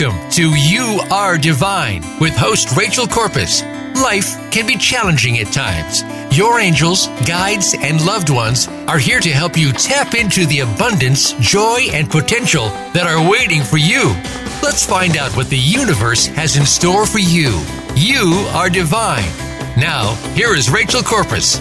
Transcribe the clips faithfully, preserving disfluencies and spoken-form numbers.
Welcome to You Are Divine with host Rachel Corpus. Life can be challenging at times. Your angels, guides, and loved ones are here to help you tap into the abundance, joy, and potential that are waiting for you. Let's find out what the universe has in store for you. You are divine. Now, here is Rachel Corpus.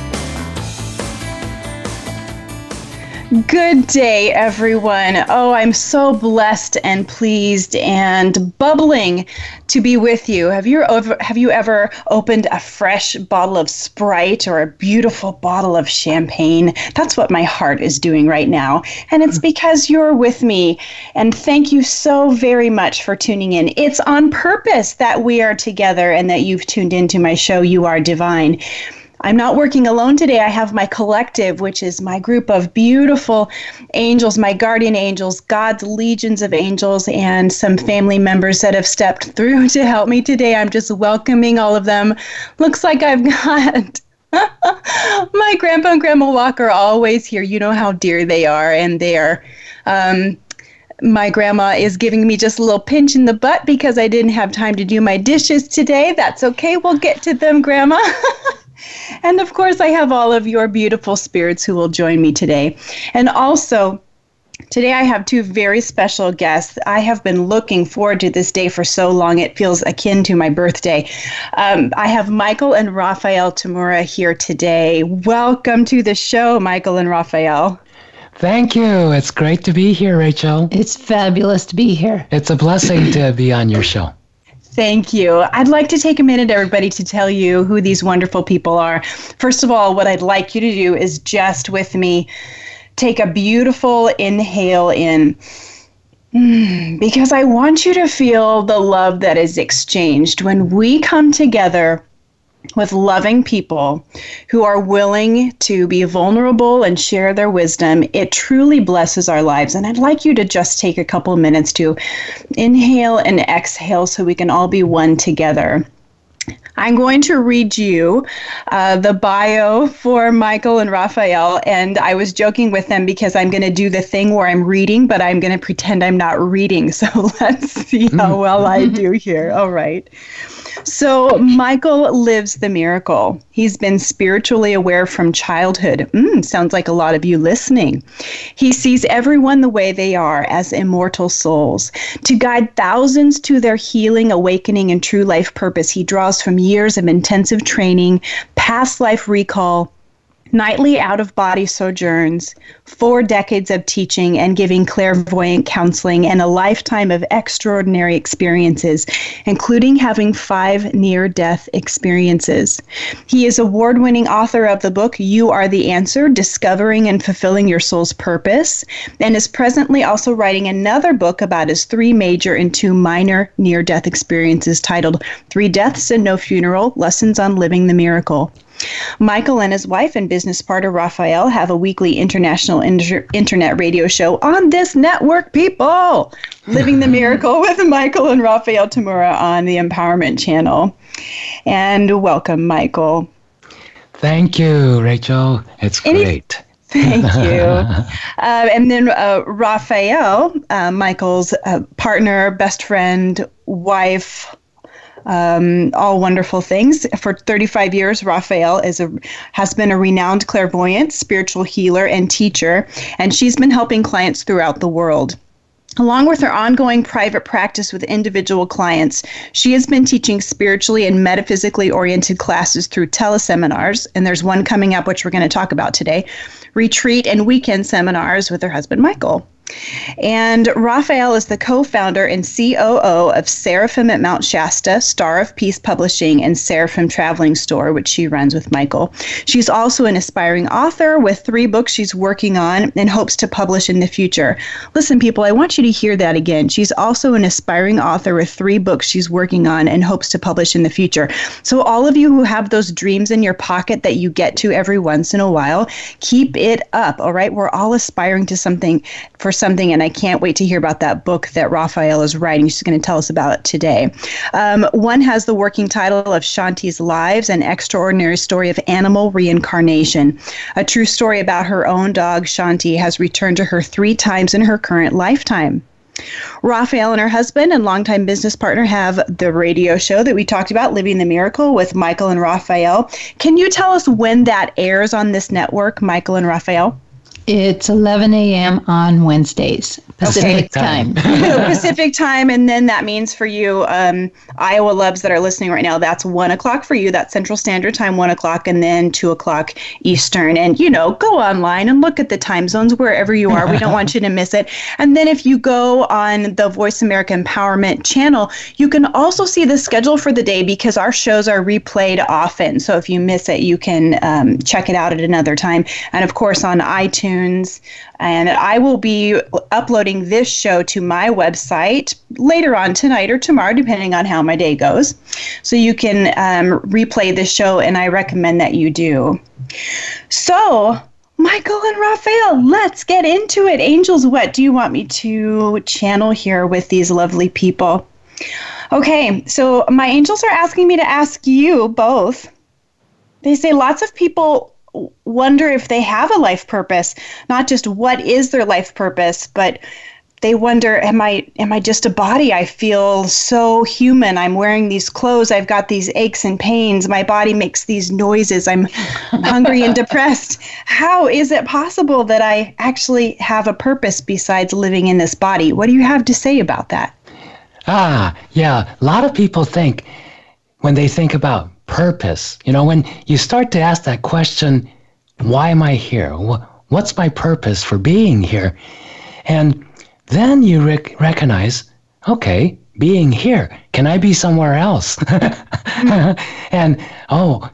Good day, everyone. Oh, I'm so blessed and pleased and bubbling to be with you. Have you ever, have you ever opened a fresh bottle of Sprite or a beautiful bottle of champagne? That's what my heart is doing right now. And it's because you're with me. And thank you so very much for tuning in. It's on purpose that we are together and that you've tuned into my show, You Are Divine. I'm not working alone today. I have my collective, which is my group of beautiful angels, my guardian angels, God's legions of angels, and some family members that have stepped through to help me today. I'm just welcoming all of them. Looks like I've got my grandpa and grandma Walker always here. You know how dear they are, and they are... Um, my grandma is giving me just a little pinch in the butt because I didn't have time to do my dishes today. That's okay. We'll get to them, Grandma. And of course, I have all of your beautiful spirits who will join me today. And also, today I have two very special guests. I have been looking forward to this day for so long. It feels akin to my birthday. Um, I have Michael and Raphael Tamura here today. Welcome to the show, Michael and Raphael. Thank you. It's great to be here, Rachel. It's fabulous to be here. It's a blessing to be on your show. Thank you. I'd like to take a minute, everybody, to tell you who these wonderful people are. First of all, what I'd like you to do is just with me, take a beautiful inhale in, because I want you to feel the love that is exchanged when we come together with loving people who are willing to be vulnerable and share their wisdom. It truly blesses our lives. And I'd like you to just take a couple minutes to inhale and exhale so we can all be one together. I'm going to read you uh, the bio for Michael and Raphael, and I was joking with them because I'm going to do the thing where I'm reading, but I'm going to pretend I'm not reading. So let's see how well I do here. All right. So Michael lives the miracle. He's been spiritually aware from childhood. Mm, sounds like a lot of you listening. He sees everyone the way they are, as immortal souls. To guide thousands to their healing, awakening, and true life purpose, he draws from years of intensive training, past life recall, nightly out-of-body sojourns, four decades of teaching and giving clairvoyant counseling, and a lifetime of extraordinary experiences, including having five near-death experiences. He is award-winning author of the book, You Are the Answer, Discovering and Fulfilling Your Soul's Purpose, and is presently also writing another book about his three major and two minor near-death experiences titled Three Deaths and No Funeral, Lessons on Living the Miracle. Michael and his wife and business partner, Raphael, have a weekly international inter- internet radio show on this network, people! Living the Miracle with Michael and Raphael Tamura on the Empowerment Channel. And welcome, Michael. Thank you, Rachel. It's Any- great. Thank you. Uh, and then uh, Raphael, uh, Michael's uh, partner, best friend, wife, Um, all wonderful things. For thirty-five years, Raphael is a, has been a renowned clairvoyant, spiritual healer, and teacher, and she's been helping clients throughout the world. Along with her ongoing private practice with individual clients, she has been teaching spiritually and metaphysically oriented classes through teleseminars, and there's one coming up which we're going to talk about today, retreat and weekend seminars with her husband, Michael. And Raphael is the co-founder and C O O of Seraphim at Mount Shasta, Star of Peace Publishing, and Seraphim Traveling Store, which she runs with Michael. She's also an aspiring author with three books she's working on and hopes to publish in the future. Listen, people, I want you to hear that again. She's also an aspiring author with three books she's working on and hopes to publish in the future. So all of you who have those dreams in your pocket that you get to every once in a while, keep it up, all right? We're all aspiring to something for something, and I can't wait to hear about that book that Raphael is writing. She's going to tell us about it today. Um, one has the working title of Shanti's Lives, an extraordinary story of animal reincarnation. A true story about her own dog, Shanti, has returned to her three times in her current lifetime. Raphael and her husband and longtime business partner have the radio show that we talked about, Living the Miracle with Michael and Raphael. Can you tell us when that airs on this network, Michael and Raphael? It's eleven a.m. on Wednesdays, Pacific okay. time. So Pacific time, and then that means for you, um, Iowa Lubs that are listening right now, that's one o'clock for you. That's Central Standard Time, one o'clock, and then two o'clock Eastern. And, you know, go online and look at the time zones wherever you are. We don't want you to miss it. And then if you go on the Voice America Empowerment Channel, you can also see the schedule for the day because our shows are replayed often. So if you miss it, you can um, check it out at another time. And, of course, on iTunes. And I will be uploading this show to my website later on tonight or tomorrow, depending on how my day goes. So you can um, replay this show, and I recommend that you do. So, Michael and Raphael, let's get into it. Angels, what do you want me to channel here with these lovely people? Okay, so my angels are asking me to ask you both. They say lots of people wonder if they have a life purpose, not just what is their life purpose, but they wonder, am I am I just a body? I feel so human. I'm wearing these clothes. I've got these aches and pains. My body makes these noises. I'm hungry and depressed. How is it possible that I actually have a purpose besides living in this body? What do you have to say about that? Ah, yeah. A lot of people think when they think about purpose. You know, when you start to ask that question, why am I here? What's my purpose for being here? And then you rec- recognize, okay, being here, can I be somewhere else? mm-hmm. And, oh,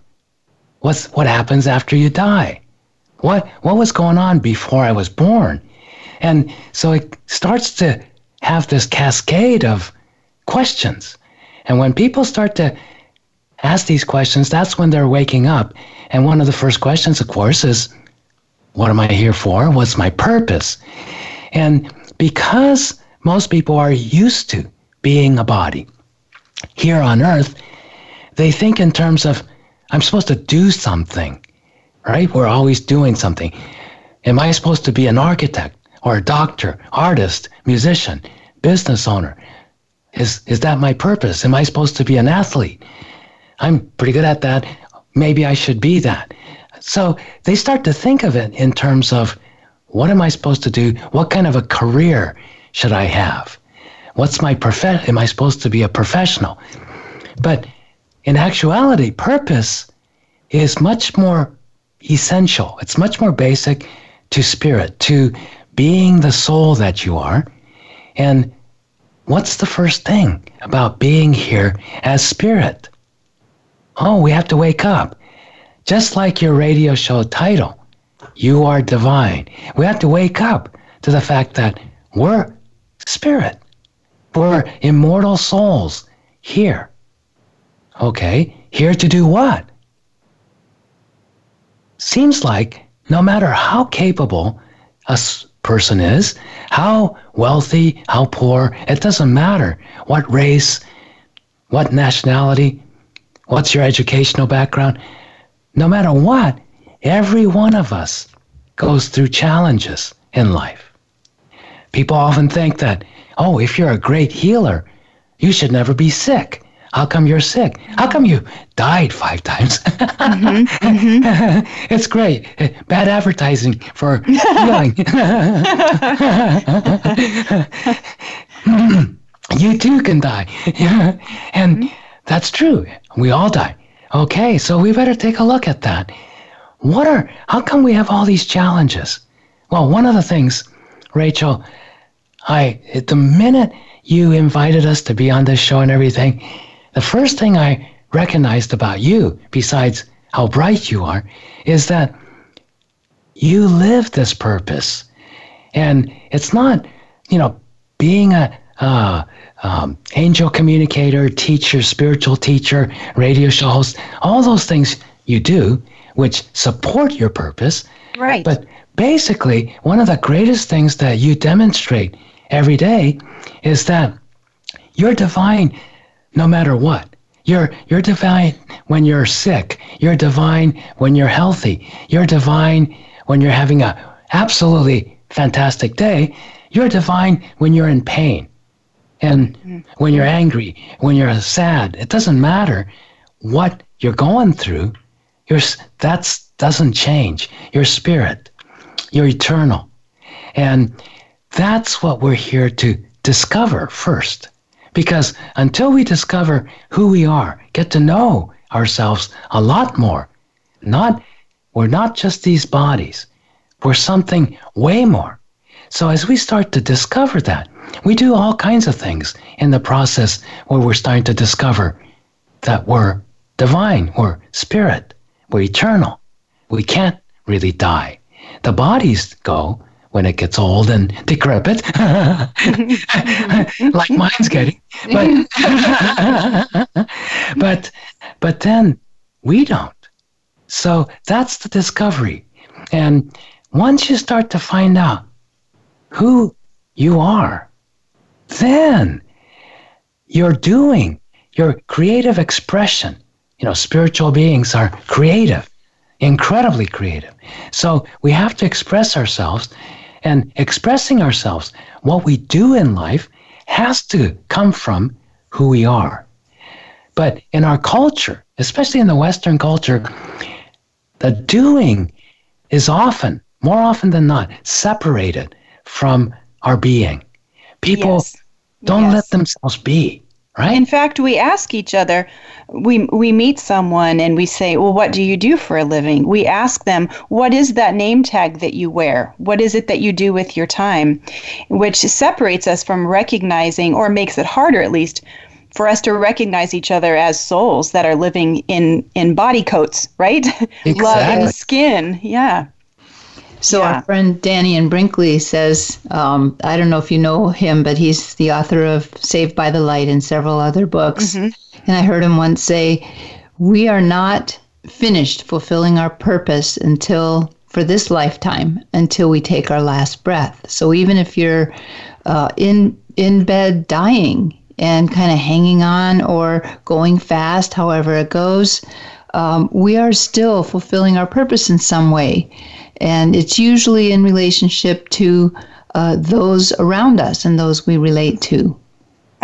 what's what happens after you die? What, what was going on before I was born? And so it starts to have this cascade of questions. And when people start to ask these questions, that's when they're waking up. And one of the first questions, of course, is, what am I here for? What's my purpose? And because most people are used to being a body here on earth, they think in terms of, I'm supposed to do something, right? We're always doing something. Am I supposed to be an architect or a doctor, artist, musician, business owner? Is, is that my purpose? Am I supposed to be an athlete? I'm pretty good at that. Maybe I should be that. So they start to think of it in terms of, what am I supposed to do? What kind of a career should I have? What's my prof- am I supposed to be a professional? But in actuality, purpose is much more essential. It's much more basic to spirit, to being the soul that you are. And what's the first thing about being here as spirit? Oh, we have to wake up. Just like your radio show title, You Are Divine. We have to wake up to the fact that we're spirit. We're immortal souls here. Okay, here to do what? Seems like no matter how capable a person is, how wealthy, how poor, it doesn't matter what race, what nationality, what's your educational background? No matter what, every one of us goes through challenges in life. People often think that, oh, if you're a great healer, you should never be sick. How come you're sick? How come you died five times? Mm-hmm, mm-hmm. It's great. Bad advertising for healing. You too can die. And that's true. We all die. Okay, so we better take a look at that. What are, how come we have all these challenges? Well, one of the things, Rachel, I, the minute you invited us to be on this show and everything, the first thing I recognized about you, besides how bright you are, is that you live this purpose. And it's not, you know, being a, uh, Um, angel communicator, teacher, spiritual teacher, radio show host, all those things you do, which support your purpose. Right. But basically, one of the greatest things that you demonstrate every day is that you're divine no matter what. You're, you're divine when you're sick. You're divine when you're healthy. You're divine when you're having a absolutely fantastic day. You're divine when you're in pain and mm-hmm. when you're angry, when you're sad. It doesn't matter what you're going through. Your that doesn't change. Your spirit, you're eternal. And that's what we're here to discover first. Because until we discover who we are, get to know ourselves a lot more, not we're not just these bodies. We're something way more. So as we start to discover that, we do all kinds of things in the process where we're starting to discover that we're divine, we're spirit, we're eternal. We can't really die. The bodies go when it gets old and decrepit, like mine's getting. But, but, but then we don't. So that's the discovery. And once you start to find out who you are, then you're doing your creative expression. You know, spiritual beings are creative, incredibly creative. So we have to express ourselves, and expressing ourselves, what we do in life, has to come from who we are. But in our culture, especially in the Western culture, the doing is often, more often than not, separated from our being. People yes. don't yes. let themselves be, right? In fact, we ask each other, we we meet someone and we say, well, what do you do for a living? We ask them, what is that name tag that you wear? What is it that you do with your time? Which separates us from recognizing, or makes it harder at least, for us to recognize each other as souls that are living in, in body coats, right? Exactly. Love and skin, yeah. So yeah. our friend Danny and Brinkley says, um, I don't know if you know him, but he's the author of Saved by the Light and several other books. Mm-hmm. And I heard him once say, we are not finished fulfilling our purpose until, for this lifetime, until we take our last breath. So even if you're uh, in in bed dying, and kind of hanging on or going fast, however it goes, um, we are still fulfilling our purpose in some way. And it's usually in relationship to uh, those around us and those we relate to.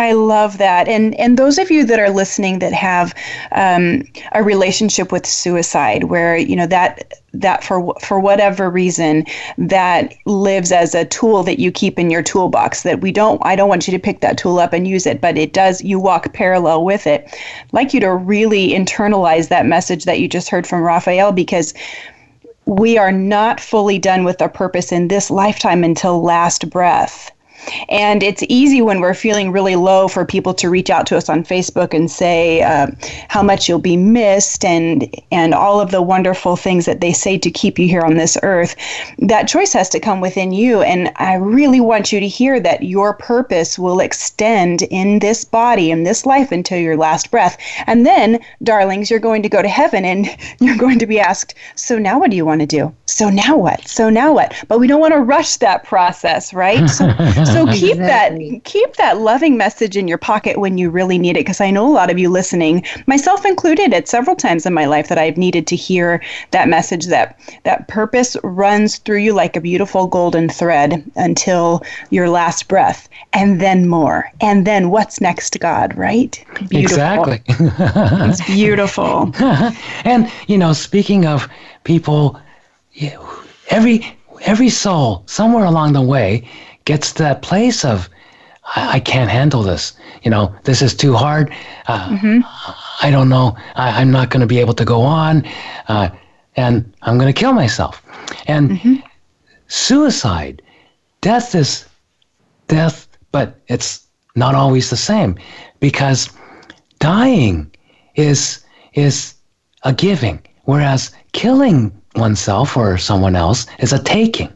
I love that. And and those of you that are listening that have um, a relationship with suicide, where, you know, that that for for whatever reason, that lives as a tool that you keep in your toolbox, that we don't, I don't want you to pick that tool up and use it, but it does, you walk parallel with it. I'd like you to really internalize that message that you just heard from Raphael, because we are not fully done with our purpose in this lifetime until last breath. And it's easy when we're feeling really low for people to reach out to us on Facebook and say uh, how much you'll be missed and and all of the wonderful things that they say to keep you here on this earth. That choice has to come within you. And I really want you to hear that your purpose will extend in this body, in this life, until your last breath. And then, darlings, you're going to go to heaven and you're going to be asked, so now what do you want to do? So now what? So now what? But we don't want to rush that process, right? So, So keep exactly. that keep that loving message in your pocket when you really need it, because I know a lot of you listening, myself included, at several times in my life that I've needed to hear that message, that that purpose runs through you like a beautiful golden thread until your last breath, and then more, and then what's next, God, right? Beautiful. Exactly. It's beautiful. And, you know, speaking of people, every every soul somewhere along the way gets to that place of, I, I can't handle this. You know, this is too hard. Uh, mm-hmm. I don't know. I, I'm not going to be able to go on. Uh, and I'm going to kill myself. And mm-hmm. suicide, death is death, but it's not always the same, because dying is is a giving, whereas killing oneself or someone else is a taking.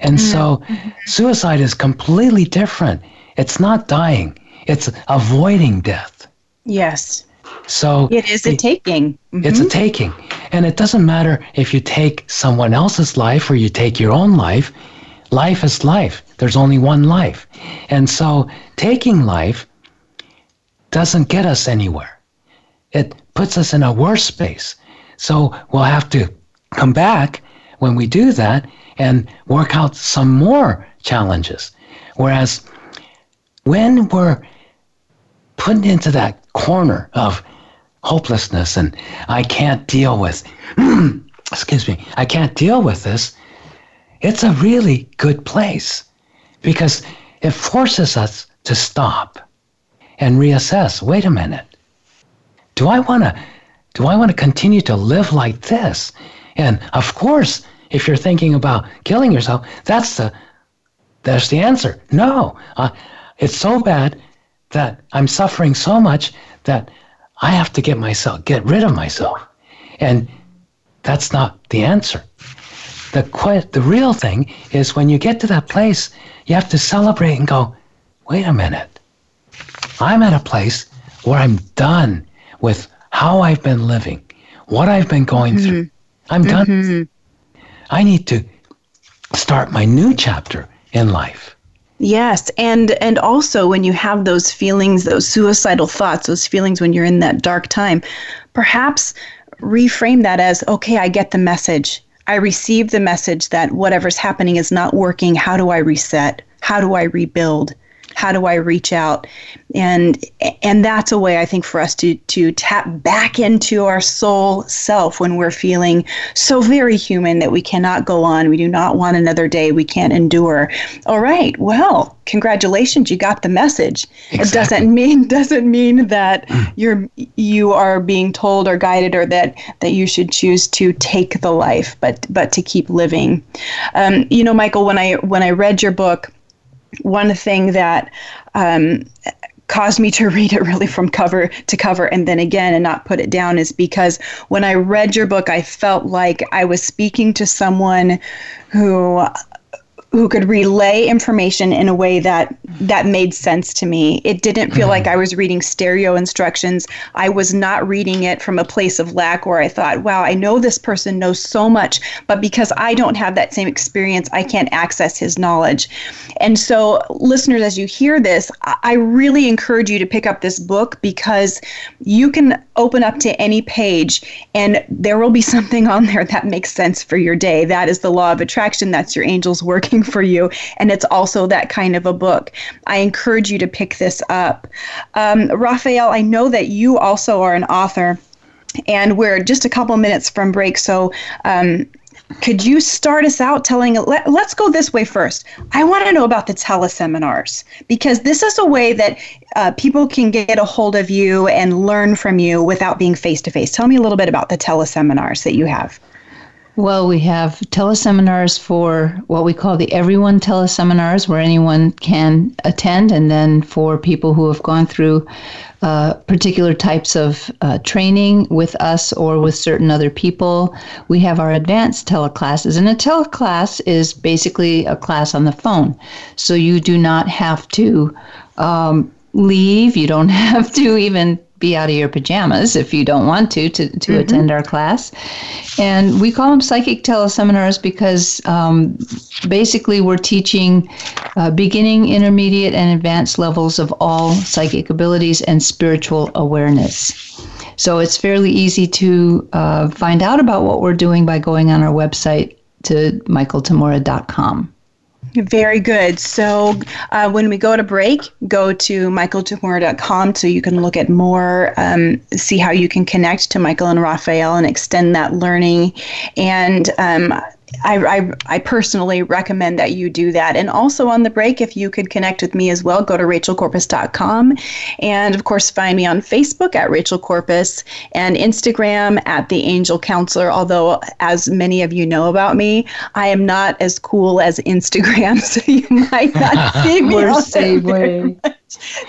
And so suicide is completely different. It's not dying. It's avoiding death. Yes. So it is a taking. Mm-hmm. It's a taking. And it doesn't matter if you take someone else's life or you take your own life. Life is life. There's only one life. And so taking life doesn't get us anywhere. It puts us in a worse space. So we'll have to come back when we do that and work out some more challenges. Whereas when we're put into that corner of hopelessness and I can't deal with, excuse me, I can't deal with this, it's a really good place because it forces us to stop and reassess. Wait a minute. Do I want to do I want to continue to live like this? And of course, if you're thinking about killing yourself, that's the that's the answer. No, uh, it's so bad that I'm suffering so much that I have to get myself get rid of myself. And that's not the answer. The quite, the real thing is when you get to that place, you have to celebrate and go, wait a minute. I'm at a place where I'm done with how I've been living, what I've been going mm-hmm. through. I'm mm-hmm. done. I need to start my new chapter in life. Yes, and and also when you have those feelings, those suicidal thoughts, those feelings when you're in that dark time, perhaps reframe that as, okay, I get the message. I receive the message that whatever's happening is not working. How do I reset? How do I rebuild? How do I reach out? And and that's a way, I think, for us to to tap back into our soul self when we're feeling so very human that we cannot go on. We do not want another day. We can't endure. All right. Well, congratulations. You got the message. Exactly. It doesn't mean doesn't mean that you're you are being told or guided or that that you should choose to take the life, but but to keep living. Um, you know, Michael, when I when I read your book, one thing that um, caused me to read it really from cover to cover and then again and not put it down is because when I read your book, I felt like I was speaking to someone who who could relay information in a way that that made sense to me. It didn't feel mm-hmm. like I was reading stereo instructions. I was not reading it from a place of lack where I thought, wow, I know this person knows so much, but because I don't have that same experience, I can't access his knowledge. And so listeners, as you hear this, I really encourage you to pick up this book because you can open up to any page and there will be something on there that makes sense for your day. That is the law of attraction. That's your angels working for you. And it's also that kind of a book. I encourage you to pick this up. Um, Raphael, I know that you also are an author and we're just a couple minutes from break. So um, could you start us out telling, let, let's go this way first. I want to know about the teleseminars because this is a way that uh, people can get a hold of you and learn from you without being face-to-face. Tell me a little bit about the teleseminars that you have. Well, we have teleseminars for what we call the Everyone Teleseminars, where anyone can attend, and then for people who have gone through uh, particular types of uh, training with us or with certain other people. We have our advanced teleclasses, and a teleclass is basically a class on the phone. So you do not have to um, leave. You don't have to even be out of your pajamas if you don't want to, to, to mm-hmm. attend our class. And we call them psychic teleseminars because um, basically we're teaching uh, beginning, intermediate, and advanced levels of all psychic abilities and spiritual awareness. So it's fairly easy to uh, find out about what we're doing by going on our website to michael tamura dot com. Very good. So uh, when we go to break, go to michael tamura dot com so you can look at more, um, see how you can connect to Michael and Raphael and extend that learning. And um, I, I, I personally recommend that you do that. And also on the break, if you could connect with me as well, go to rachel corpus dot com. And, of course, find me on Facebook at Rachel Corpus and Instagram at The Angel Counselor. Although, as many of you know about me, I am not as cool as Instagram, so you might not see me on there.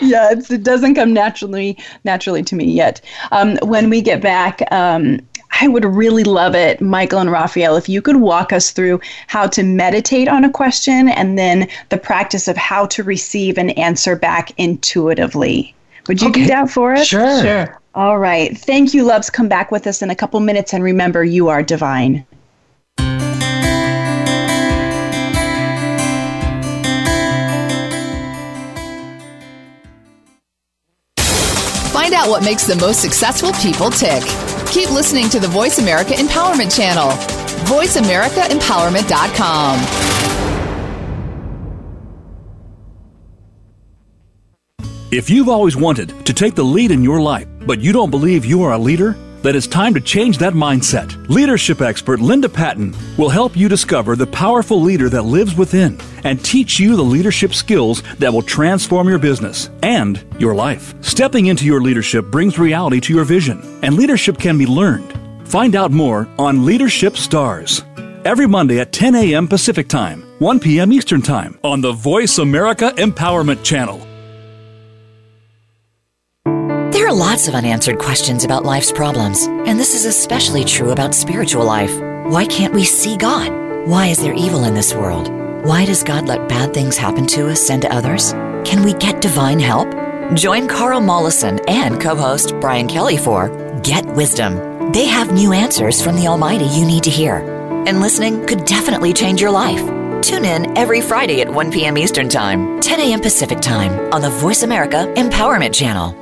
Yeah, it's, it doesn't come naturally naturally to me yet. Um, when we get back, um, I would really love it, Michael and Raphael, if you could walk us through how to meditate on a question and then the practice of how to receive an answer back intuitively. Would you okay. do that for us? Sure. Sure. All right. Thank you, loves. Come back with us in a couple minutes. And remember, you are divine. Find out what makes the most successful people tick. Keep listening to the Voice America Empowerment Channel. voice america empowerment dot com. If you've always wanted to take the lead in your life, but you don't believe you are a leader, then it's time to change that mindset. Leadership expert Linda Patton will help you discover the powerful leader that lives within and teach you the leadership skills that will transform your business and your life. Stepping into your leadership brings reality to your vision, and leadership can be learned. Find out more on Leadership Stars, every Monday at ten a.m. Pacific Time, one p.m. Eastern Time, on the Voice America Empowerment Channel. There are lots of unanswered questions about life's problems, and this is especially true about spiritual life. Why can't we see God? Why is there evil in this world? Why does God let bad things happen to us and to others? Can we get divine help? Join Carl Mollison and co-host Brian Kelly for Get Wisdom. They have new answers from the Almighty you need to hear, and listening could definitely change your life. Tune in every Friday at one p.m. Eastern Time, ten a.m. Pacific Time, on the Voice America Empowerment Channel.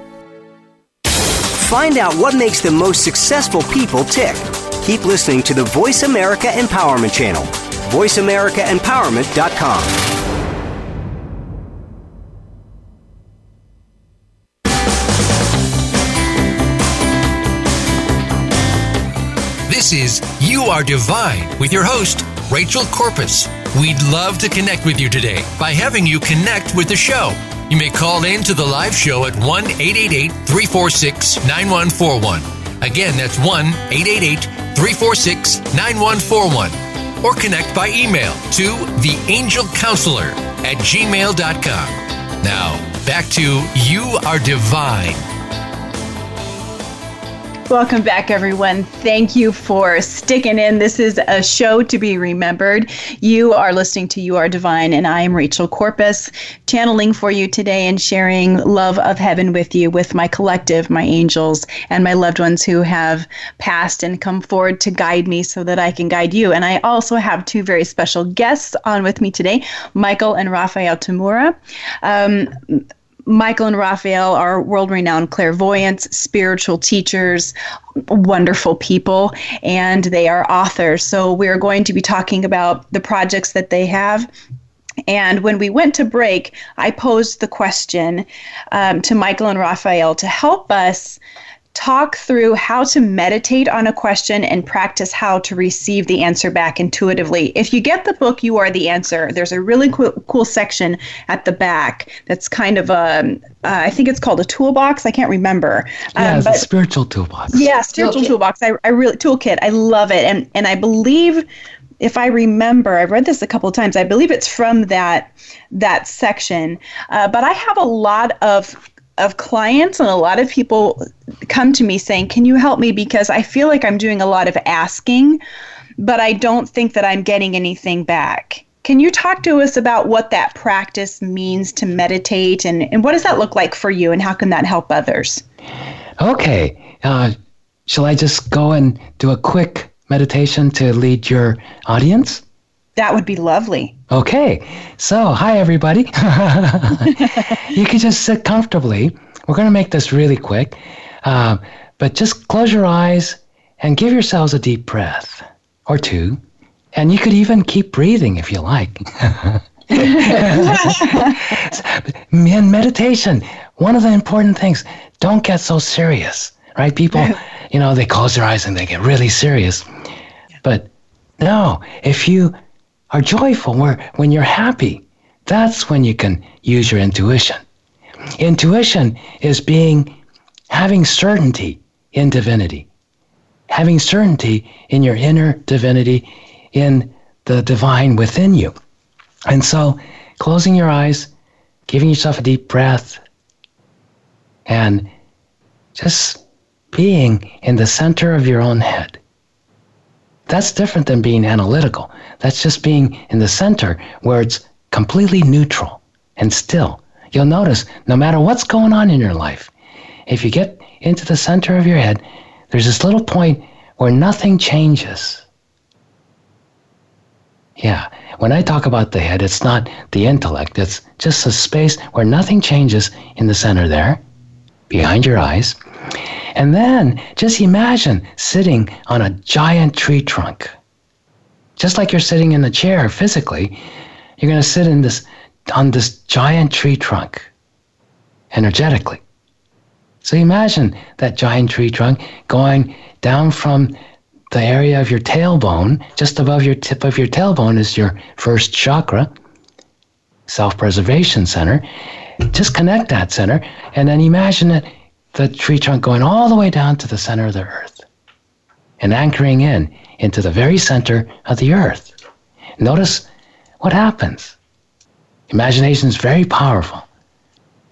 Find out what makes the most successful people tick. Keep listening to the Voice America Empowerment Channel, voice america empowerment dot com. This is You Are Divine with your host, Rachel Corpus. We'd love to connect with you today by having you connect with the show. You may call in to the live show at one eight eight eight, three four six, nine one four one. Again, that's one eight eight eight, three four six, nine one four one. Or connect by email to the angel counselor at gmail dot com. Now, back to You Are Divine. Welcome back, everyone. Thank you for sticking in. This is a show to be remembered. You are listening to You Are Divine, and I am Rachel Corpus, channeling for you today and sharing love of heaven with you, with my collective, my angels, and my loved ones who have passed and come forward to guide me so that I can guide you. And I also have two very special guests on with me today, Michael and Raphael Tamura. Um, Michael and Raphael are world-renowned clairvoyants, spiritual teachers, wonderful people, and they are authors. So we're going to be talking about the projects that they have. And when we went to break, I posed the question um, to Michael and Raphael to help us talk through how to meditate on a question and practice how to receive the answer back intuitively. If you get the book, You Are the Answer, there's a really cool, cool section at the back that's kind of a, uh, I think it's called a toolbox. I can't remember. Yeah, um, it's but, a spiritual toolbox. Yeah, spiritual toolkit. toolbox. I, I really, toolkit. I love it. And, and I believe, if I remember, I've read this a couple of times, I believe it's from that, that section. Uh, but I have a lot of of clients and a lot of people come to me saying, can you help me? Because I feel like I'm doing a lot of asking, but I don't think that I'm getting anything back. Can you talk to us about what that practice means to meditate, and, and what does that look like for you, and how can that help others? Okay. Uh, shall I just go and do a quick meditation to lead your audience? That would be lovely. Okay. So, hi, everybody. You can just sit comfortably. We're going to make this really quick. Uh, but just close your eyes and give yourselves a deep breath or two. And you could even keep breathing if you like. In meditation, one of the important things, don't get so serious, right? People, you know, they close their eyes and they get really serious. But no, if you are joyful, where when you're happy, that's when you can use your intuition. Intuition is being, having certainty in divinity, having certainty in your inner divinity, in the divine within you. And so closing your eyes, giving yourself a deep breath, and just being in the center of your own head. That's different than being analytical. That's just being in the center where it's completely neutral and still. You'll notice no matter what's going on in your life, if you get into the center of your head, there's this little point where nothing changes. Yeah, when I talk about the head, it's not the intellect. It's just a space where nothing changes in the center there, behind your eyes. And then just imagine sitting on a giant tree trunk Just like you're sitting in a chair physically, you're going to sit in this on this giant tree trunk energetically. So imagine that giant tree trunk going down from the area of your tailbone, just above your tip of your tailbone is your first chakra, self-preservation center. Just connect that center, and then imagine it, the tree trunk going all the way down to the center of the earth and anchoring in into the very center of the earth. Notice what happens. Imagination is very powerful.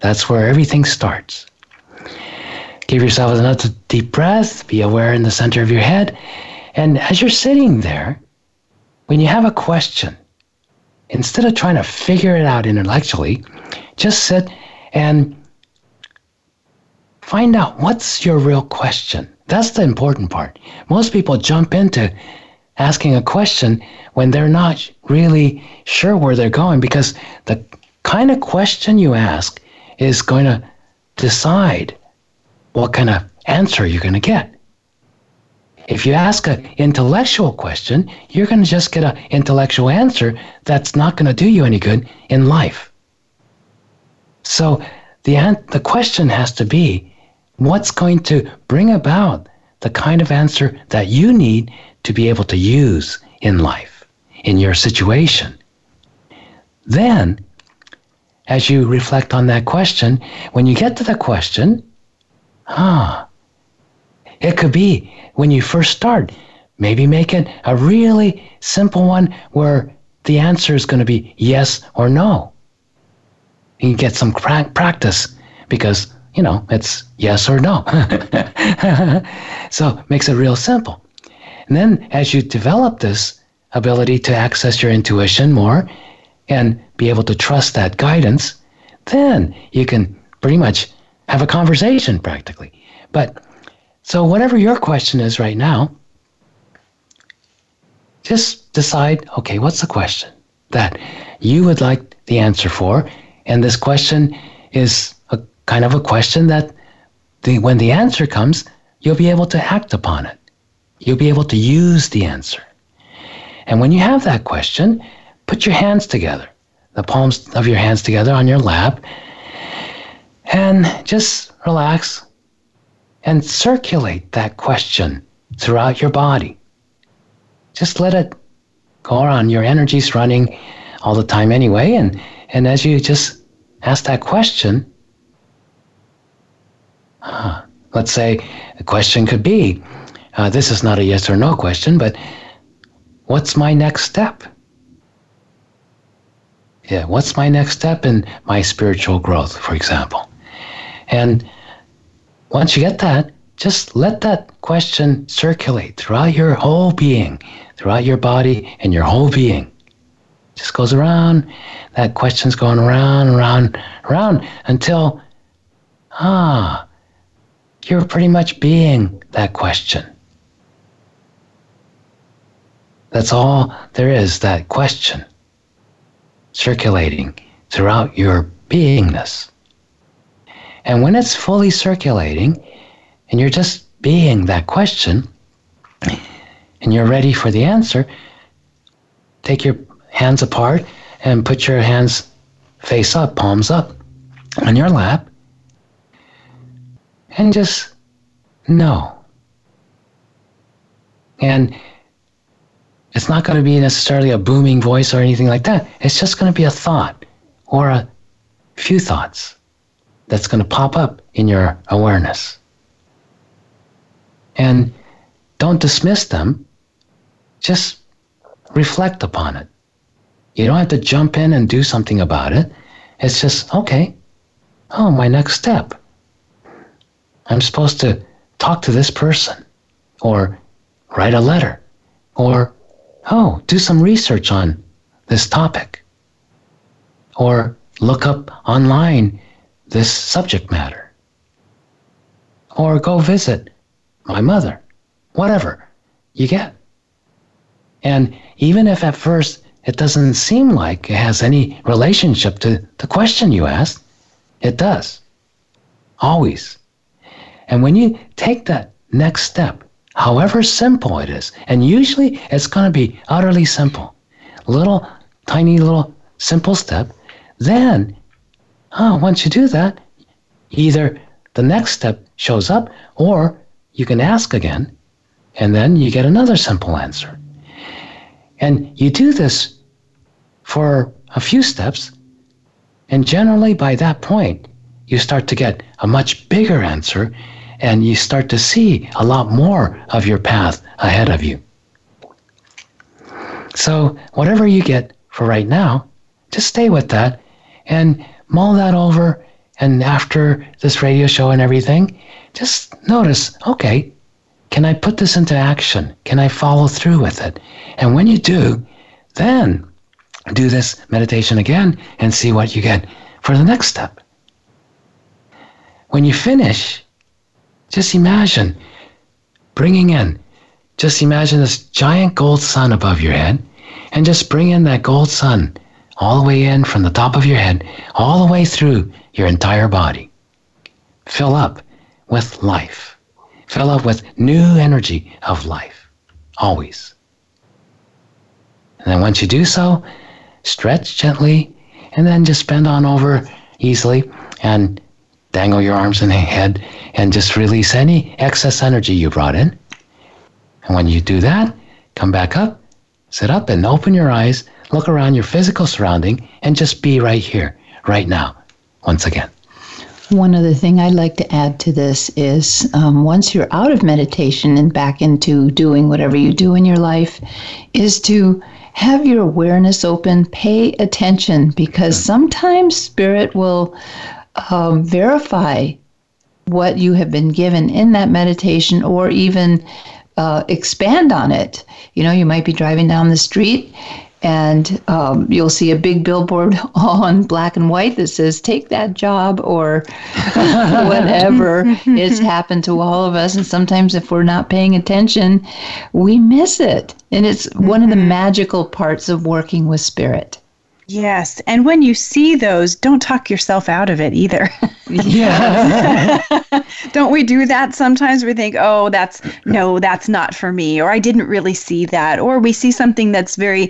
That's where everything starts. Give yourself another deep breath, be aware in the center of your head. And as you're sitting there, when you have a question, instead of trying to figure it out intellectually, just sit and find out what's your real question. That's the important part. Most people jump into asking a question when they're not really sure where they're going, because the kind of question you ask is going to decide what kind of answer you're going to get. If you ask an intellectual question, you're going to just get an intellectual answer that's not going to do you any good in life. So the, an- the question has to be, what's going to bring about the kind of answer that you need to be able to use in life, in your situation? Then, as you reflect on that question, when you get to the question, Ah, it could be when you first start, maybe make it a really simple one where the answer is going to be yes or no. You can get some pra- practice because, you know, it's yes or no. So it makes it real simple. And then as you develop this ability to access your intuition more and be able to trust that guidance, then you can pretty much have a conversation practically. But so whatever your question is right now, just decide, okay, what's the question that you would like the answer for? And this question is a kind of a question that the, when the answer comes, you'll be able to act upon it. You'll be able to use the answer. And when you have that question, put your hands together, the palms of your hands together on your lap, and just relax and circulate that question throughout your body. Just let it go around. Your energy's running all the time anyway. And, and as you just ask that question, uh, let's say the question could be, uh, this is not a yes or no question, but what's my next step? Yeah, what's my next step in my spiritual growth, for example? And once you get that, just let that question circulate throughout your whole being, throughout your body and your whole being. Just goes around, that question's going around, around, around until, ah, you're pretty much being that question. That's all there is, that question circulating throughout your beingness. And when it's fully circulating and you're just being that question and you're ready for the answer, take your hands apart and put your hands face up, palms up on your lap, and just know. And it's not going to be necessarily a booming voice or anything like that. It's just going to be a thought or a few thoughts that's going to pop up in your awareness. And don't dismiss them. Just reflect upon it. You don't have to jump in and do something about it. It's just, okay, oh, my next step. I'm supposed to talk to this person or write a letter or oh, do some research on this topic or look up online this subject matter or go visit my mother, whatever you get. And even if at first it doesn't seem like it has any relationship to the question you asked, it does, always. And when you take that next step however simple it is. And usually it's going to be utterly simple. Little, tiny, little, simple step. Then, oh, once you do that, either the next step shows up or you can ask again, and then you get another simple answer. And you do this for a few steps, and generally by that point, you start to get a much bigger answer, and you start to see a lot more of your path ahead of you. So whatever you get for right now, just stay with that and mull that over. And after this radio show and everything, just notice, okay, can I put this into action? Can I follow through with it? And when you do, then do this meditation again and see what you get for the next step. When you finish, just imagine bringing in, just imagine this giant gold sun above your head, and just bring in that gold sun all the way in from the top of your head, all the way through your entire body. Fill up with life. Fill up with new energy of life, always. And then once you do so, stretch gently, and then just bend on over easily and dangle your arms and head and just release any excess energy you brought in. And when you do that, come back up, sit up and open your eyes, look around your physical surrounding, and just be right here, right now, once again. One other thing I'd like to add to this is um, once you're out of meditation and back into doing whatever you do in your life, is to have your awareness open, pay attention, because sometimes spirit will um, verify what you have been given in that meditation, or even uh, expand on it. You know, you might be driving down the street, and um, you'll see a big billboard on black and white that says, take that job, or whatever. It's happened to all of us. And sometimes if we're not paying attention, we miss it. And it's mm-hmm. one of the magical parts of working with spirit. Yes. And when you see those, don't talk yourself out of it either. Yeah. Don't we do that sometimes? We think, oh, that's, no, that's not for me, or I didn't really see that. Or we see something that's very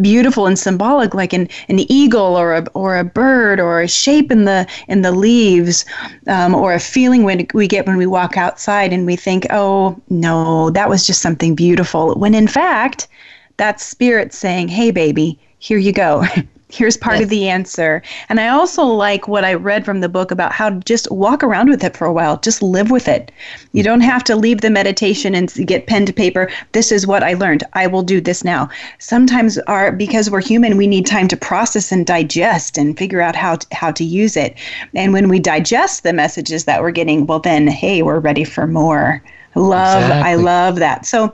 beautiful and symbolic, like an, an eagle or a, or a bird or a shape in the in the leaves, um, or a feeling when we get when we walk outside, and we think, oh, no, that was just something beautiful. When in fact, that's spirit saying, hey, baby, here you go. Here's part yes. of the answer. And I also like what I read from the book about how to just walk around with it for a while. Just live with it. You don't have to leave the meditation and get pen to paper. This is what I learned. I will do this now. Sometimes our, because we're human, we need time to process and digest and figure out how to, how to use it. And when we digest the messages that we're getting, well then, hey, we're ready for more. Love, exactly. I love that. So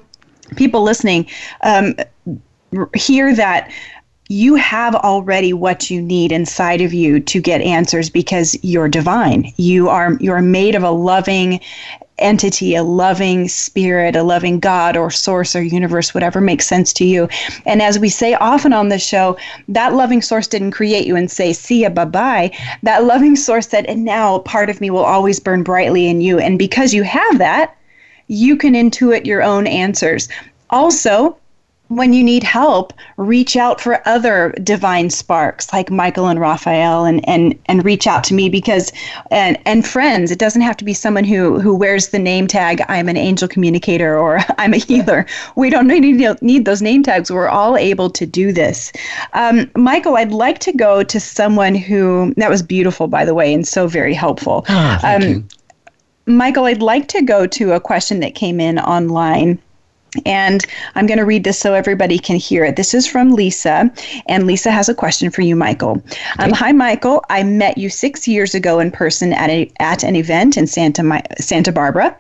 people listening, um, hear that. You have already what you need inside of you to get answers, because you're divine. You are you're made of a loving entity, a loving spirit, a loving God or source or universe, whatever makes sense to you. And as we say often on the show, that loving source didn't create you and say, see ya, bye-bye. That loving source said, and now part of me will always burn brightly in you. And because you have that, you can intuit your own answers. Also, when you need help, reach out for other divine sparks like Michael and Raphael, and, and, and reach out to me, because, and, and friends, it doesn't have to be someone who, who wears the name tag, I'm an angel communicator or I'm a healer. We don't need, need those name tags. We're all able to do this. Um, Michael, I'd like to go to someone who, that was beautiful, by the way, and so very helpful. Ah, thank um, you. Michael, I'd like to go to a question that came in online. And I'm going to read this so everybody can hear it. This is from Lisa, and Lisa has a question for you, Michael. Um, hi, Michael. I met you six years ago in person at a, at an event in Santa Santa Barbara.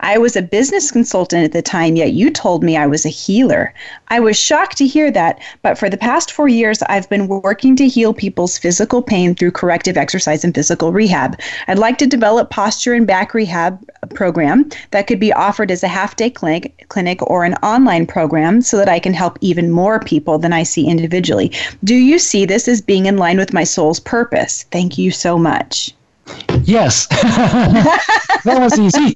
I was a business consultant at the time, yet you told me I was a healer. I was shocked to hear that, but for the past four years, I've been working to heal people's physical pain through corrective exercise and physical rehab. I'd like to develop posture and back rehab program that could be offered as a half-day clinic, clinic or an online program so that I can help even more people than I see individually. Do you see this as being in line with my soul's purpose? Thank you so much. Yes. That was easy.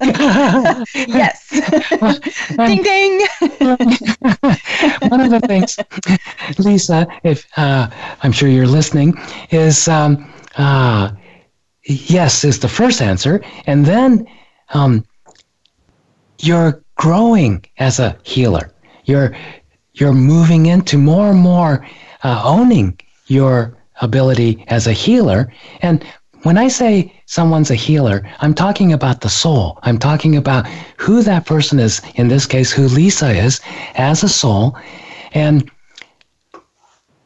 Yes. Ding, ding. One of the things, Lisa, if uh, I'm sure you're listening, is um, uh, yes is the first answer. And then um, you're growing as a healer. You're you're moving into more and more uh, owning your ability as a healer. And when I say someone's a healer, I'm talking about the soul. I'm talking about who that person is, in this case, who Lisa is as a soul, and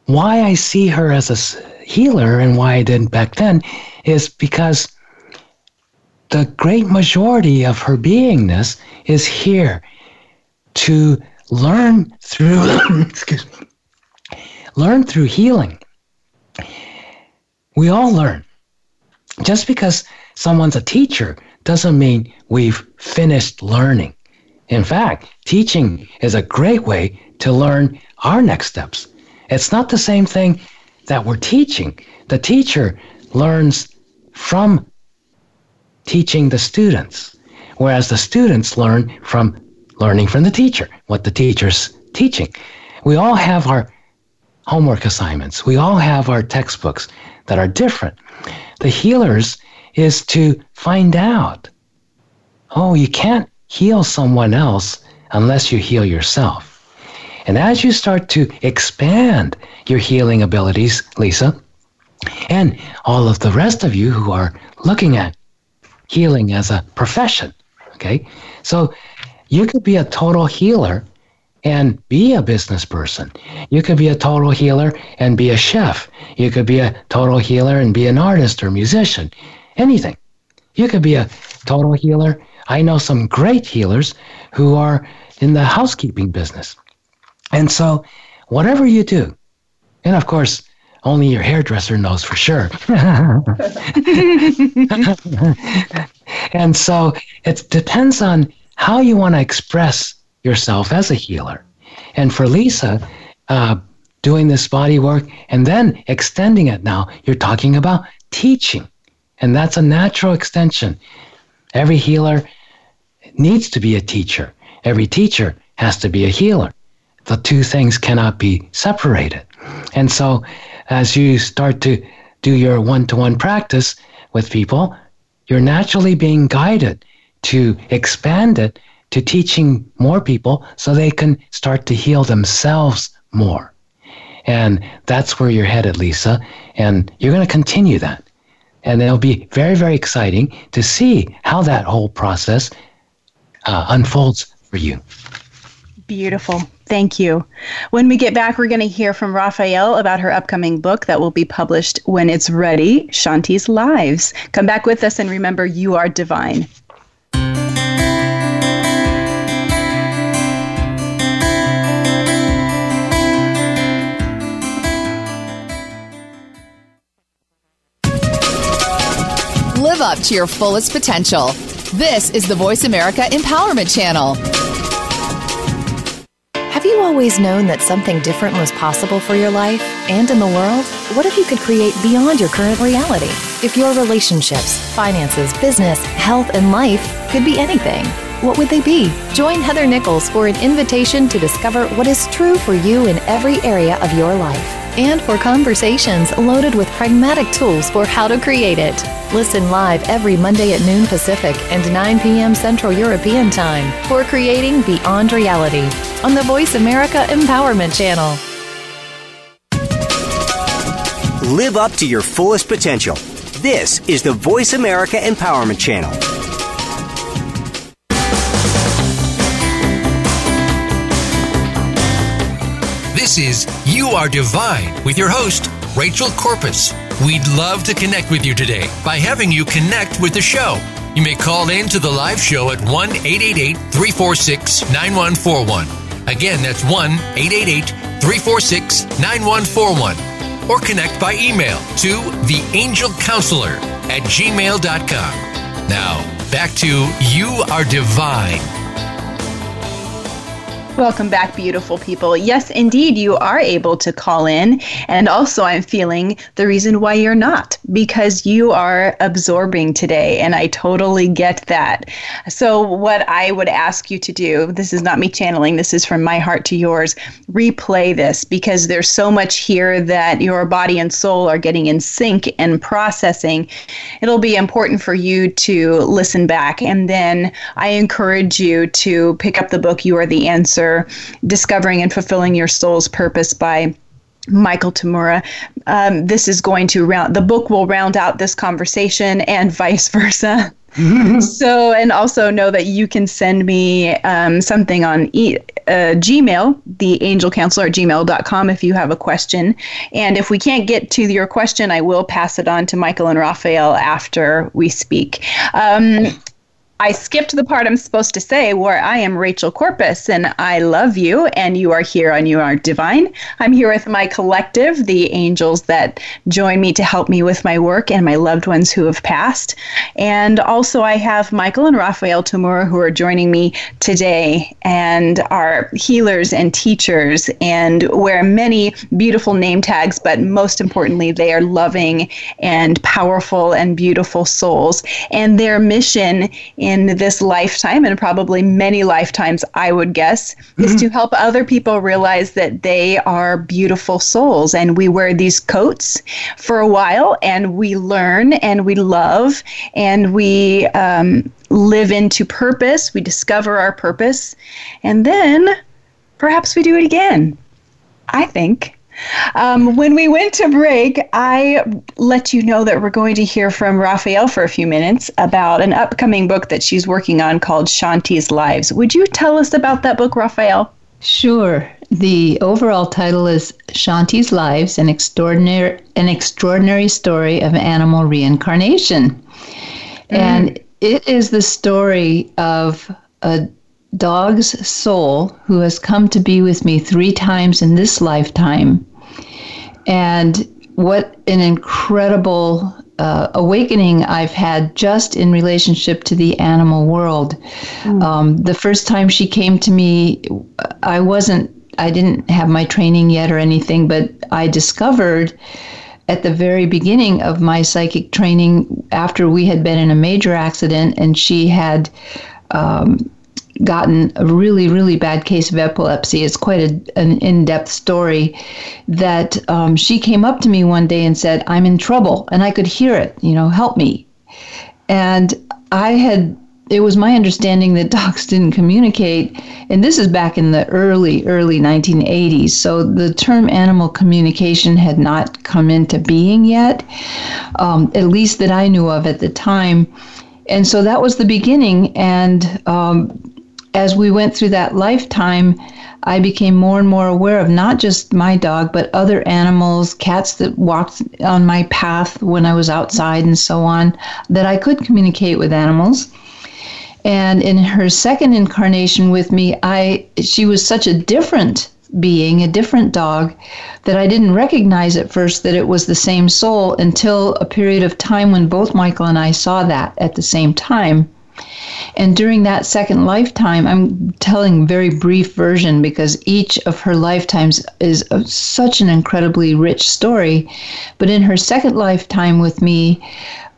why I see her as a healer and why I didn't back then is because the great majority of her beingness is here to learn through excuse me, learn through healing. We all learn. Just because someone's a teacher doesn't mean we've finished learning. In fact, teaching is a great way to learn our next steps. It's not the same thing that we're teaching. The teacher learns from teaching the students, whereas the students learn from learning from the teacher, what the teacher's teaching. We all have our homework assignments. We all have our textbooks that are different. The healers is to find out, oh, you can't heal someone else unless you heal yourself. And as you start to expand your healing abilities, Lisa, and all of the rest of you who are looking at healing as a profession, okay? So you could be a total healer and be a business person. You could be a total healer and be a chef. You could be a total healer and be an artist or musician, anything. You could be a total healer. I know some great healers who are in the housekeeping business. And so whatever you do, and of course, only your hairdresser knows for sure. And so it depends on how you want to express yourself as a healer. And for Lisa, uh, doing this body work and then extending it now, you're talking about teaching. And that's a natural extension. Every healer needs to be a teacher. Every teacher has to be a healer. The two things cannot be separated. And so as you start to do your one-to-one practice with people, you're naturally being guided to expand it to teaching more people so they can start to heal themselves more. And that's where you're headed, Lisa. And you're going to continue that. And it'll be very, very exciting to see how that whole process uh, unfolds for you. Beautiful. Thank you. When we get back, we're going to hear from Raphael about her upcoming book that will be published when it's ready, Shanti's Lives. Come back with us and remember, you are divine. Live up to your fullest potential. This is the Voice America Empowerment Channel. Have you always known that something different was possible for your life and in the world? What if you could create beyond your current reality? If your relationships, finances, business, health, and life could be anything, what would they be? Join Heather Nichols for an invitation to discover what is true for you in every area of your life and for conversations loaded with pragmatic tools for how to create it. Listen live every Monday at noon Pacific and nine p.m. Central European Time for Creating Beyond Reality on the Voice America Empowerment Channel. Live up to your fullest potential. This is the Voice America Empowerment Channel. This is You Are Divine with your host, Rachel Corpus. We'd love to connect with you today by having you connect with the show. You may call in to the live show at one eight eight eight, three four six, nine one four one. Again, that's one eight eight eight, three four six, nine one four one. Or connect by email to the angel counselor at gmail dot com. Now, back to You Are Divine. Welcome back, beautiful people. Yes, indeed, you are able to call in. And also, I'm feeling the reason why you're not, because you are absorbing today. And I totally get that. So what I would ask you to do, this is not me channeling, this is from my heart to yours, replay this, because there's so much here that your body and soul are getting in sync and processing. It'll be important for you to listen back. And then I encourage you to pick up the book, You Are the Answer, Discovering and Fulfilling Your Soul's Purpose by Michael Tamura. Um, this is going to round, the book will round out this conversation and vice versa. So, and also know that you can send me um, something on e- uh, Gmail, the angel counselor at gmail dot com, if you have a question. And if we can't get to your question, I will pass it on to Michael and Raphael after we speak. Um I skipped the part I'm supposed to say where I am Rachel Corpus, and I love you, and you are here on You Are Divine. I'm here with my collective, the angels that join me to help me with my work and my loved ones who have passed. And also I have Michael and Raphael Tamura, who are joining me today and are healers and teachers and wear many beautiful name tags, but most importantly, they are loving and powerful and beautiful souls. And their mission is in this lifetime, and probably many lifetimes, I would guess, mm-hmm. is to help other people realize that they are beautiful souls. And we wear these coats for a while, and we learn, and we love, and we um, live into purpose. We discover our purpose, and then perhaps we do it again, I think. Um, when we went to break, I let you know that we're going to hear from Raphael for a few minutes about an upcoming book that she's working on called Shanti's Lives. Would you tell us about that book, Raphael? Sure. The overall title is Shanti's Lives, an extraordinary, an extraordinary story of animal reincarnation. Mm. And it is the story of a dog's soul who has come to be with me three times in this lifetime. And what an incredible uh, awakening I've had just in relationship to the animal world. Mm. Um, the first time she came to me, I wasn't, I didn't have my training yet or anything, but I discovered at the very beginning of my psychic training, after we had been in a major accident and she had um, gotten a really, really bad case of epilepsy. It's quite a, an in-depth story that um, she came up to me one day and said, I'm in trouble. And I could hear it, you know, help me. And I had, it was my understanding that dogs didn't communicate. And this is back in the early, early nineteen eighties. So the term animal communication had not come into being yet, um, at least that I knew of at the time. And so that was the beginning. And um, as we went through that lifetime, I became more and more aware of not just my dog, but other animals, cats that walked on my path when I was outside and so on, that I could communicate with animals. And in her second incarnation with me, I she was such a different being, a different dog, that I didn't recognize at first that it was the same soul until a period of time when both Michael and I saw that at the same time. And during that second lifetime, I'm telling a very brief version because each of her lifetimes is a, such an incredibly rich story. But in her second lifetime with me,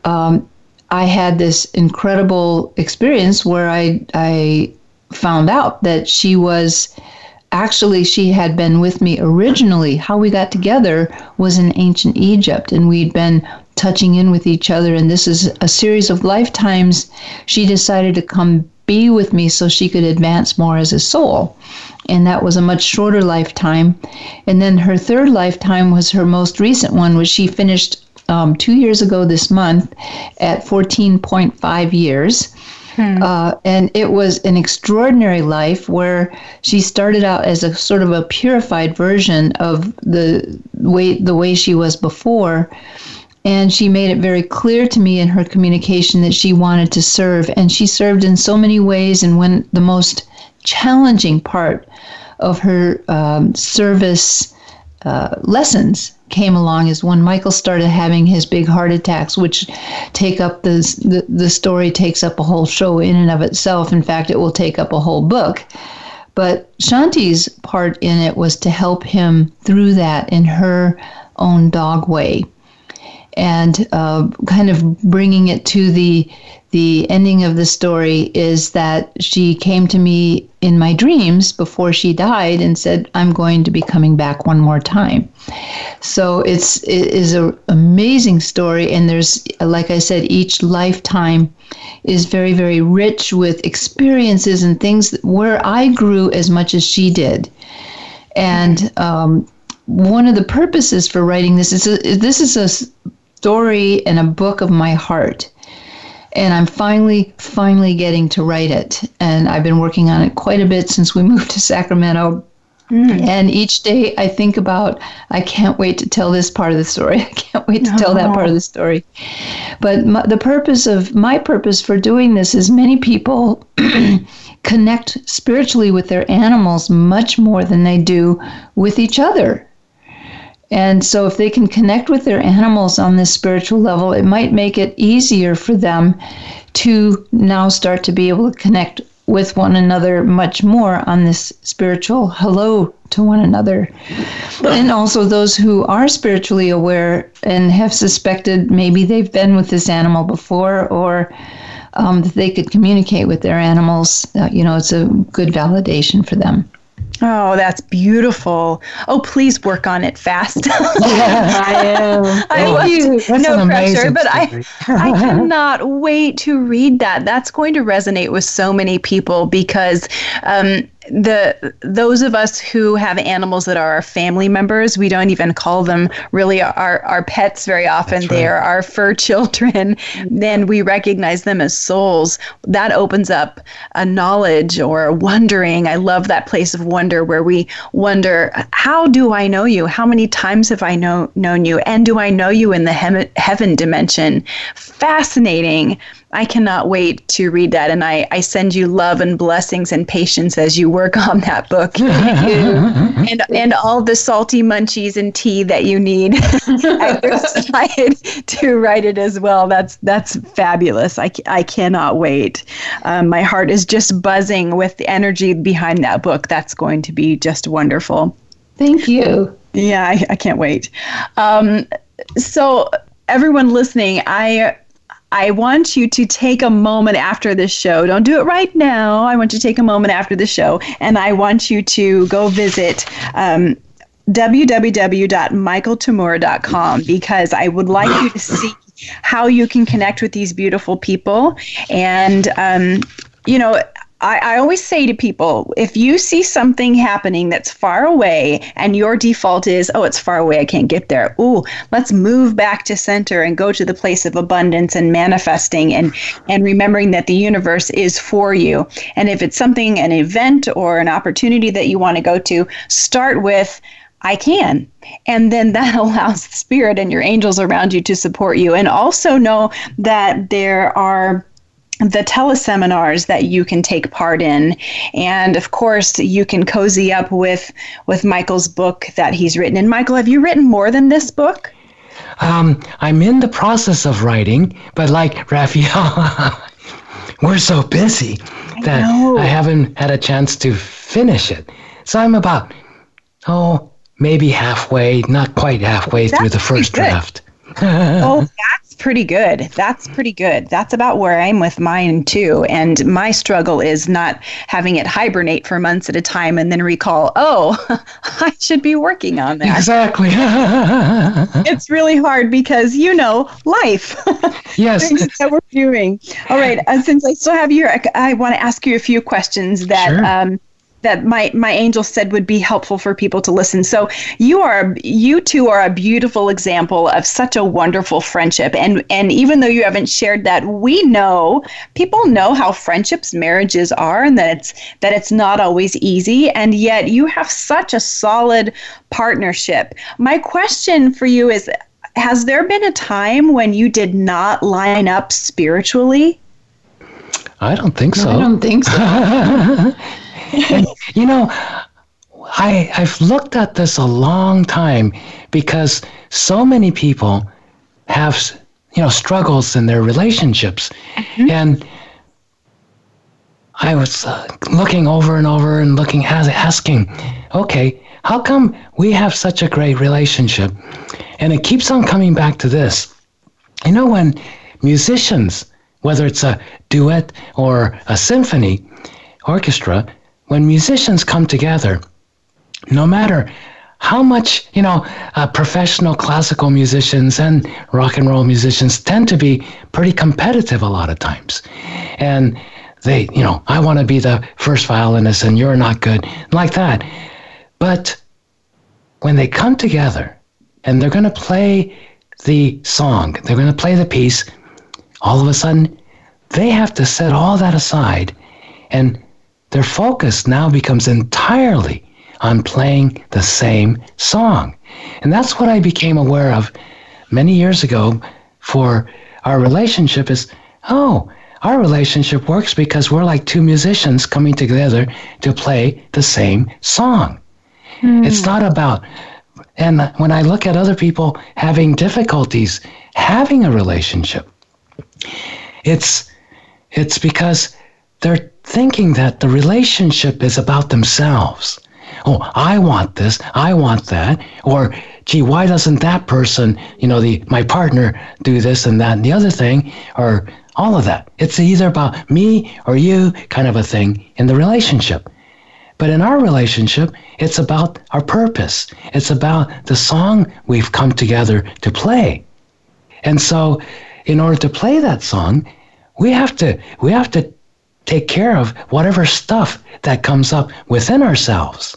um, I had this incredible experience where I, I found out that she was actually, she had been with me originally. How we got together was in ancient Egypt, and we'd been touching in with each other, and this is a series of lifetimes. She decided to come be with me so she could advance more as a soul, and that was a much shorter lifetime. And then her third lifetime was her most recent one, which she finished um, two years ago this month at fourteen point five years. Hmm. Uh, and it was an extraordinary life where she started out as a sort of a purified version of the way the way she was before. And she made it very clear to me in her communication that she wanted to serve. And she served in so many ways. And when the most challenging part of her um, service uh, lessons came along is when Michael started having his big heart attacks, which take up the, the, the story takes up a whole show in and of itself. In fact, it will take up a whole book. But Shanti's part in it was to help him through that in her own dog way, and uh, kind of bringing it to the the ending of the story is that she came to me in my dreams before she died and said, "I'm going to be coming back one more time." So it's it is an amazing story, and there's, like I said, each lifetime is very, very rich with experiences and things where I grew as much as she did, and um, one of the purposes for writing this is a, this is a story and a book of my heart. And I'm finally, finally getting to write it. And I've been working on it quite a bit since we moved to Sacramento. Mm. And each day I think about, I can't wait to tell this part of the story. I can't wait to no. tell that part of the story. But my, the purpose of, my purpose for doing this is many people connect spiritually with their animals much more than they do with each other. And so if they can connect with their animals on this spiritual level, it might make it easier for them to now start to be able to connect with one another much more on this spiritual hello to one another. And also those who are spiritually aware and have suspected maybe they've been with this animal before, or um, that they could communicate with their animals, uh, you know, it's a good validation for them. Oh, that's beautiful. Oh, please work on it fast. Yeah, I am. I love you. That's no pressure, but I, I cannot wait to read that. That's going to resonate with so many people because um, the those of us who have animals that are our family members, we don't even call them really our, our pets very often. That's right. They are our fur children. Then we recognize them as souls. That opens up a knowledge or a wondering. I love that place of wonder where we wonder, how do I know you? How many times have I know, known you? And do I know you in the he- heaven dimension? Fascinating. I cannot wait to read that. And I, I send you love and blessings and patience as you work on that book. and and all the salty munchies and tea that you need. I decided to write it as well. That's that's fabulous. I, I cannot wait. Um, my heart is just buzzing with the energy behind that book. That's going to be just wonderful. Thank you. Yeah, I, I can't wait. Um, so everyone listening, I... I want you to take a moment after this show. Don't do it right now. I want you to take a moment after the show, and I want you to go visit um, w w w dot michael tamura dot com because I would like you to see how you can connect with these beautiful people. And, um, you know, I, I always say to people, if you see something happening that's far away and your default is, oh, it's far away, I can't get there. Ooh, let's move back to center and go to the place of abundance and manifesting and, and remembering that the universe is for you. And if it's something, an event or an opportunity that you want to go to, start with, I can. And then that allows the spirit and your angels around you to support you. And also know that there are the teleseminars that you can take part in. And of course, you can cozy up with with Michael's book that he's written. And Michael, have you written more than this book? Um, I'm in the process of writing, but like Raphael, we're so busy that I, I haven't had a chance to finish it. So I'm about, oh, maybe halfway, not quite halfway that's through the first draft. Oh, that's pretty good. That's pretty good. That's about where I'm with mine too. And my struggle is not having it hibernate for months at a time and then recall, oh, I should be working on that. Exactly. It's really hard because, you know, life. Yes. Things that we're doing. All right. Uh, since I still have you, I, I want to ask you a few questions that, sure. um, that my, my angel said would be helpful for people to listen. So you are, you two are a beautiful example of such a wonderful friendship. And, and even though you haven't shared that, we know, people know how friendships, marriages are, and that it's, that it's not always easy. And yet you have such a solid partnership. My question for you is, has there been a time when you did not line up spiritually? I don't think so. I don't think so. And, you know, I, I've looked at this a long time because so many people have, you know, struggles in their relationships. Mm-hmm. And I was uh, looking over and over and looking, asking, okay, how come we have such a great relationship? And it keeps on coming back to this. You know, when musicians, whether it's a duet or a symphony, orchestra, when musicians come together, no matter how much, you know, uh, professional classical musicians and rock and roll musicians tend to be pretty competitive a lot of times. And they, you know, I want to be the first violinist and you're not good, like that. But when they come together and they're going to play the song, they're going to play the piece, all of a sudden they have to set all that aside, and their focus now becomes entirely on playing the same song. And that's what I became aware of many years ago for our relationship is, oh, our relationship works because we're like two musicians coming together to play the same song. Mm. It's not about, and when I look at other people having difficulties having a relationship, it's it's because they're thinking that the relationship is about themselves. Oh, I want this, I want that, or gee, why doesn't that person, you know, the my partner do this and that and the other thing, or all of that. It's either about me or you kind of a thing in the relationship. But in our relationship, it's about our purpose. It's about the song we've come together to play. And so in order to play that song, we have to we have to take care of whatever stuff that comes up within ourselves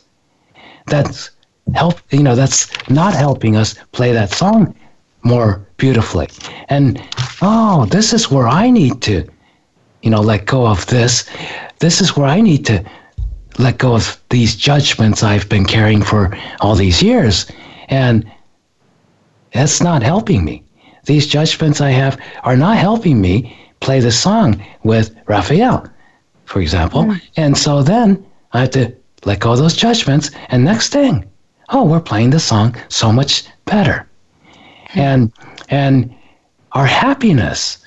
that's help you know that's not helping us play that song more beautifully. And oh, this is where I need to you know let go of this this is where I need to let go of these judgments I've been carrying for all these years, and that's not helping me. These judgments I have are not helping me play the song with Raphael, for example. Mm. And so then I have to let go of those judgments, and next thing, oh, we're playing the song so much better. Mm. And and our happiness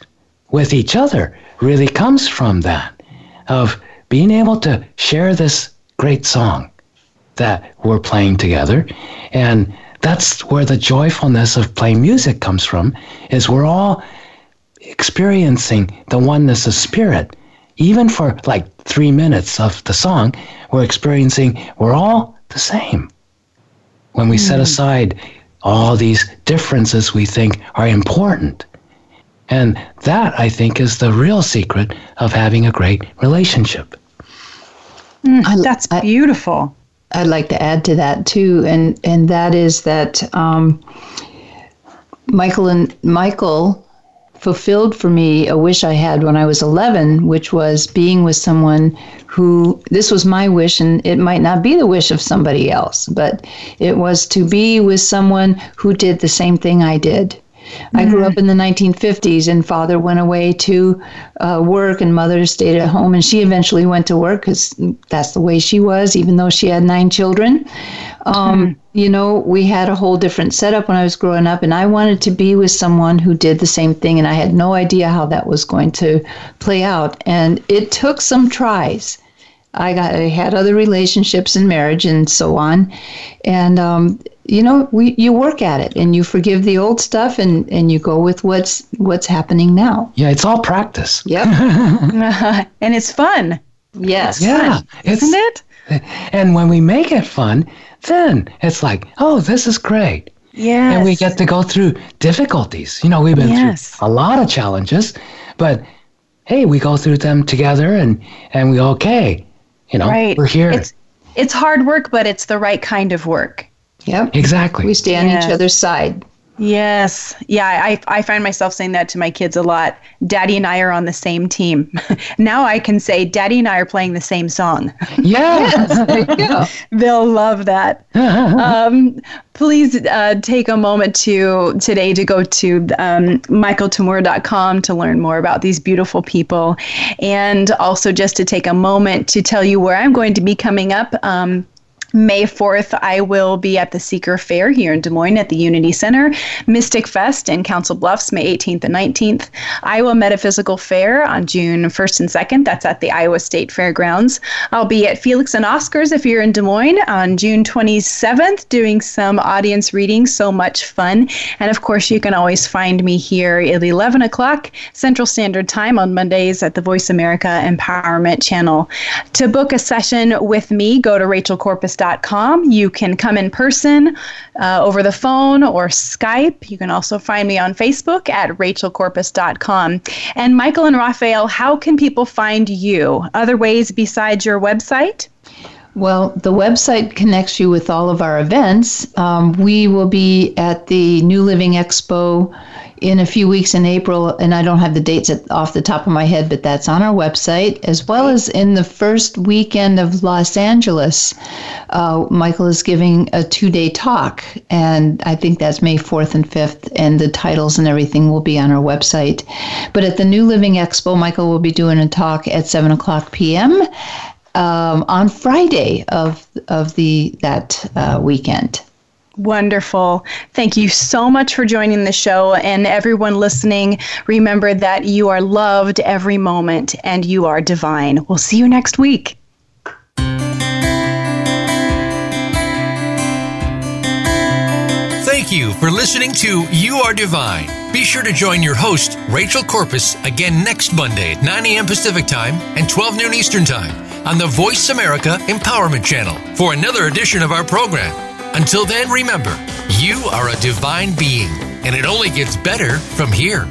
with each other really comes from that, of being able to share this great song that we're playing together. And that's where the joyfulness of playing music comes from, is we're all experiencing the oneness of spirit. Even for like three minutes of the song, we're experiencing we're all the same. When we mm. set aside all these differences we think are important. And that, I think, is the real secret of having a great relationship. Mm, that's beautiful. I, I'd like to add to that, too. And, and that is that um, Michael and Michael... fulfilled for me a wish I had when I was eleven, which was being with someone who, this was my wish, and it might not be the wish of somebody else, but it was to be with someone who did the same thing I did. Mm-hmm. I grew up in the nineteen fifties, and father went away to uh, work, and mother stayed at home, and she eventually went to work because that's the way she was, even though she had nine children. Um, mm-hmm. You know, we had a whole different setup when I was growing up, and I wanted to be with someone who did the same thing, and I had no idea how that was going to play out. And it took some tries. I got, I had other relationships in marriage and so on, and um, you know, we you work at it, and you forgive the old stuff, and, and you go with what's what's happening now. Yeah, it's all practice. Yep, and it's fun. Yes, yeah, it's, isn't it? And when we make it fun, then it's like, oh, this is great. Yeah, and we get to go through difficulties. You know, we've been yes. through a lot of challenges, but hey, we go through them together, and and we okay. You know, right. We're here. It's, it's hard work, but it's the right kind of work. Yep. Exactly. We stay on yes. each other's side. Yes. Yeah, I, I find myself saying that to my kids a lot. Daddy and I are on the same team. Now I can say, Daddy and I are playing the same song. Yes. Yes. They'll love that. um, please uh, take a moment to today to go to um, michael tamura dot com to learn more about these beautiful people. And also just to take a moment to tell you where I'm going to be coming up. Um, May fourth, I will be at the Seeker Fair here in Des Moines at the Unity Center, Mystic Fest in Council Bluffs, May eighteenth and nineteenth, Iowa Metaphysical Fair on June first and second. That's at the Iowa State Fairgrounds. I'll be at Felix and Oscars if you're in Des Moines on June twenty-seventh doing some audience reading. So much fun. And of course, you can always find me here at eleven o'clock Central Standard Time on Mondays at the Voice America Empowerment Channel. To book a session with me, go to rachel corpus dot com. You can come in person, uh, over the phone, or Skype. You can also find me on Facebook at rachel corpus dot com. And Michael and Raphael, how can people find you? Other ways besides your website? Well, the website connects you with all of our events. Um, we will be at the New Living Expo in a few weeks in April, and I don't have the dates at, off the top of my head, but that's on our website, as well as in the first weekend of Los Angeles. Uh, Michael is giving a two-day talk, and I think that's May fourth and fifth, and the titles and everything will be on our website. But at the New Living Expo, Michael will be doing a talk at seven o'clock p.m., Um, on Friday of of the that uh, weekend. Wonderful. Thank you so much for joining the show. And everyone listening, remember that you are loved every moment and you are divine. We'll see you next week. Thank you for listening to You Are Divine. Be sure to join your host, Rachel Corpus, again next Monday at nine a.m. Pacific Time and twelve noon Eastern Time on the Voice America Empowerment Channel for another edition of our program. Until then, remember, you are a divine being, and it only gets better from here.